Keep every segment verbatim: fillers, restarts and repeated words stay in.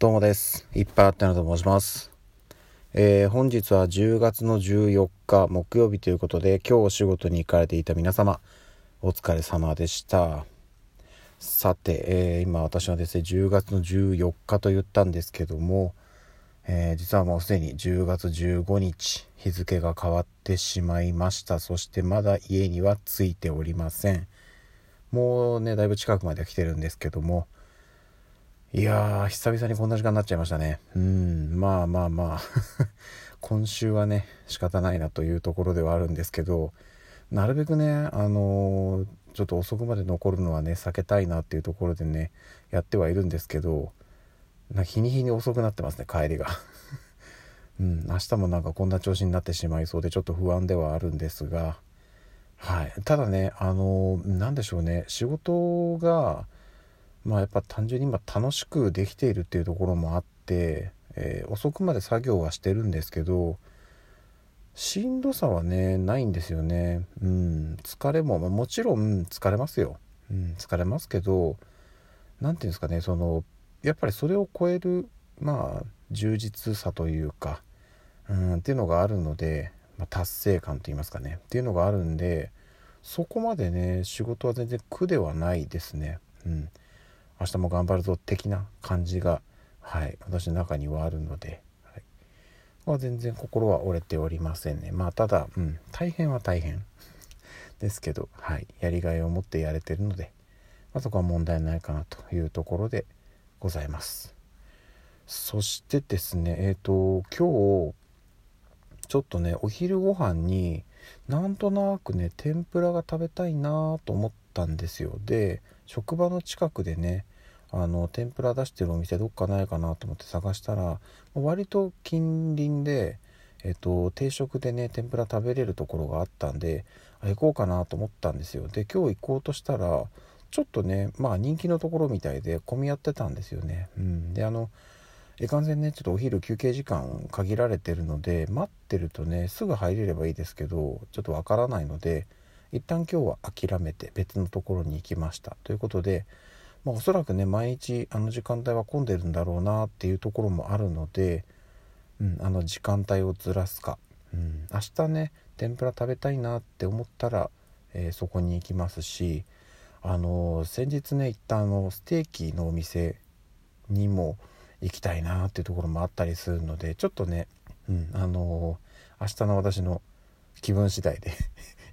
どうもです。いっぱいあってなと申します、えー、本日はじゅうがつのじゅうよっか木曜日ということで、今日お仕事に行かれていた皆様お疲れ様でした。さて、えー、今私はですねじゅうがつのじゅうよっかと言ったんですけども、えー、実はもうすでにじゅうがつじゅうごにち日付が変わってしまいました。そしてまだ家には着いておりません。もうねだいぶ近くまで来てるんですけども、いやー久々にこんな時間になっちゃいましたね。うーんまあまあまあ今週はね仕方ないなというところではあるんですけど、なるべくねあのー、ちょっと遅くまで残るのはね避けたいなっていうところでねやってはいるんですけど、なんか日に日に遅くなってますね帰りがうん明日もなんかこんな調子になってしまいそうでちょっと不安ではあるんですが、はいただねあのー、なんでしょうね仕事がまあやっぱ単純に今楽しくできているっていうところもあって、えー、遅くまで作業はしてるんですけどしんどさはねないんですよね。うん疲れも、まあ、もちろん疲れますよ、うん、疲れますけどなんていうんですかねそのやっぱりそれを超えるまあ充実さというか、うん、っていうのがあるので、まあ、達成感といいますかねっていうのがあるんで、そこまでね仕事は全然苦ではないですね。うん明日も頑張るぞ的な感じが、はい、私の中にはあるので、はいまあ、全然心は折れておりませんね。まあただ、うん、大変は大変ですけど、はい、やりがいを持ってやれてるので、まあ、そこは問題ないかなというところでございます。そしてですね、えっと今日ちょっとねお昼ご飯になんとなくね天ぷらが食べたいなと思ったんですよ。で職場の近くでねあの天ぷら出してるお店どっかないかなと思って探したら割と近隣で、えっと、定食でね天ぷら食べれるところがあったんで行こうかなと思ったんですよ。で今日行こうとしたらちょっとねまあ人気のところみたいで混み合ってたんですよね、うん、であのいかんせんねちょっとお昼休憩時間限られてるので待ってるとねすぐ入れればいいですけどちょっとわからないので一旦今日は諦めて別のところに行きましたということで、まあ、おそらくね毎日あの時間帯は混んでるんだろうなっていうところもあるので、うん、あの時間帯をずらすか、うん、明日ね天ぷら食べたいなって思ったら、えー、そこに行きますし、あのー、先日ね行ったあのステーキのお店にも行きたいなっていうところもあったりするのでちょっとね、うん、あのー、明日の私の気分次第で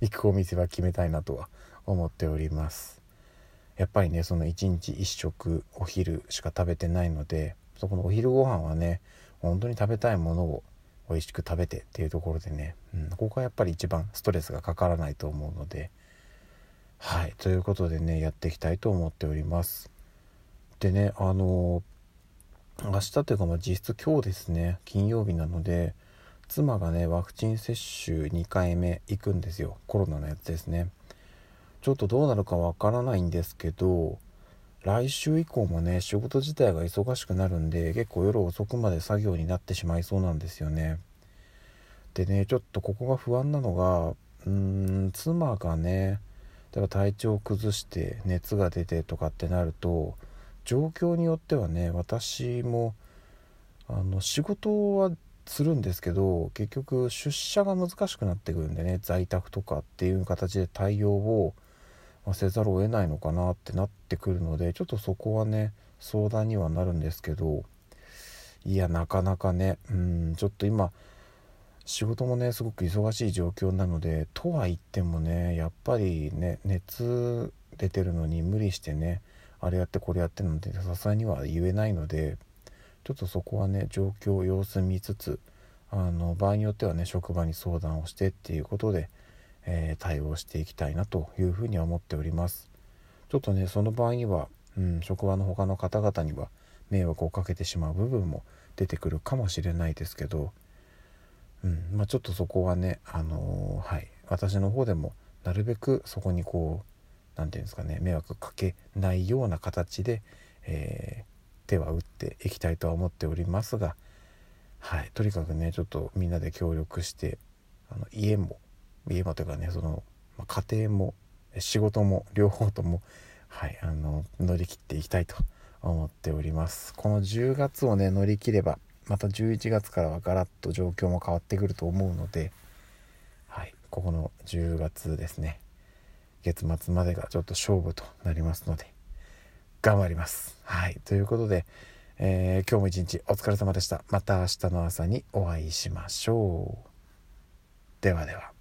行くお店は決めたいなとは思っております。やっぱりねそのいちにちいっしょくお昼しか食べてないのでそこのお昼ご飯はね本当に食べたいものを美味しく食べてっていうところでね、うん、ここがやっぱり一番ストレスがかからないと思うのではいということでねやっていきたいと思っております。でねあの明日というかまあ実質今日ですね金曜日なので妻がねワクチン接種にかいめ行くんですよ。コロナのやつですね。ちょっとどうなるかわからないんですけど来週以降もね仕事自体が忙しくなるんで結構夜遅くまで作業になってしまいそうなんですよね。でねちょっとここが不安なのがうーん妻がね例えば体調を崩して熱が出てとかってなると状況によってはね私もあの仕事はするんですけど結局出社が難しくなってくるんでね在宅とかっていう形で対応をせざるを得ないのかなってなってくるのでちょっとそこはね相談にはなるんですけどいやなかなかねうんちょっと今仕事もねすごく忙しい状況なのでとは言ってもねやっぱりね熱出てるのに無理してねあれやってこれやってなんてさすがには言えないのでちょっとそこはね状況を様子見つつあの場合によってはね職場に相談をしてっていうことで、えー、対応していきたいなというふうには思っております。ちょっとねその場合には、うん、職場の他の方々には迷惑をかけてしまう部分も出てくるかもしれないですけど、うんまあ、ちょっとそこはね、あのーはい、私の方でもなるべくそこにこうなんていうんですかね迷惑かけないような形で、えー手は打っていきたいとは思っておりますが、はい、とにかくねちょっとみんなで協力してあの家も家もというかねその家庭も仕事も両方とも、はい、あの乗り切っていきたいと思っております。このじゅうがつをね乗り切れば、またじゅういちがつからはガラッと状況も変わってくると思うので、はい、ここのじゅうがつですね、月末までがちょっと勝負となりますので頑張ります。はい、ということで、えー、今日も一日お疲れ様でした。また明日の朝にお会いしましょう。ではでは。